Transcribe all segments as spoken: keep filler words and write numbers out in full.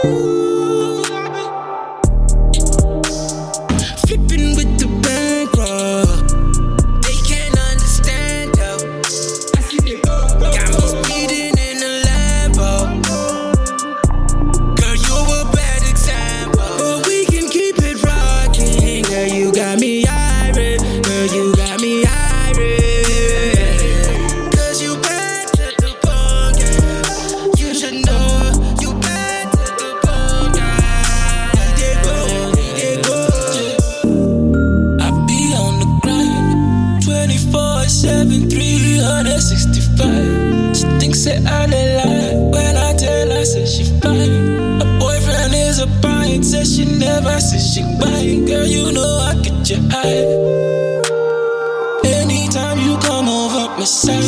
Flipping with the bankroll, they can't understand though. Got me speeding in a Lambo. Girl, you're a bad example, but we can keep it rocking. Girl, you got me irate. Girl, you got me irate. 'Cause you bad to the bone, girl. You should know. three sixty-five. She thinks that I did lie when I tell her, said she fine. Her boyfriend is a pint, said she never said she buying. Girl, you know I get your eye. Anytime you come over my side,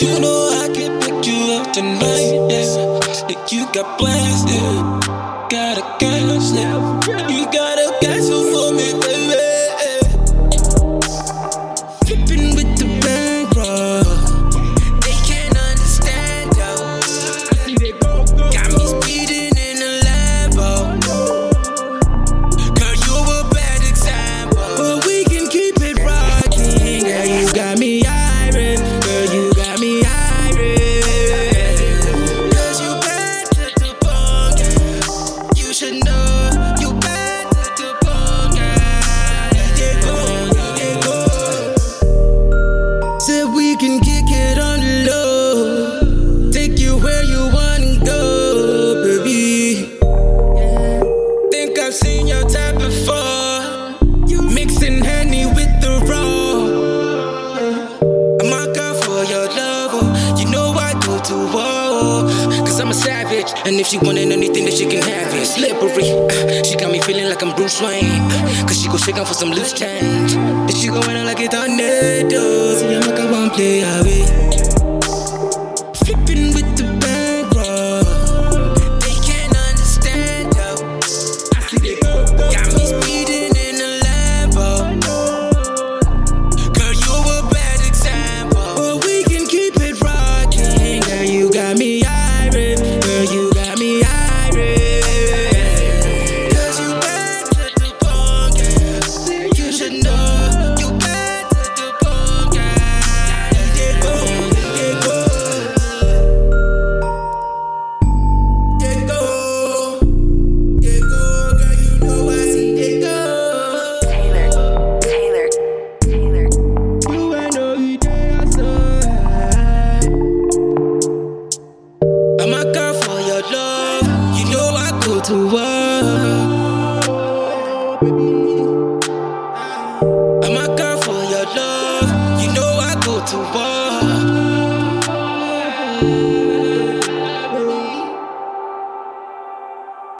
you know I can pick you up tonight. Yeah, if you got plans, yeah, gotta cancel. Yeah, you gotta cancel for me, baby. Cause I'm a savage, and if she wanted anything, then she can have it. Slippery, uh, she got me feeling like I'm Bruce Wayne. uh, Cause she gon' shake out for some loose change, and she gon' run out like a tornado. See, I'm like I won't play with it. Flippin' with the bankroll, they can't understand though. Got me speeding in a Lambo. Girl, you're a bad example, but we can keep it rocking. Girl, you got me. To work, I'm a girl for your love. You know I go to work.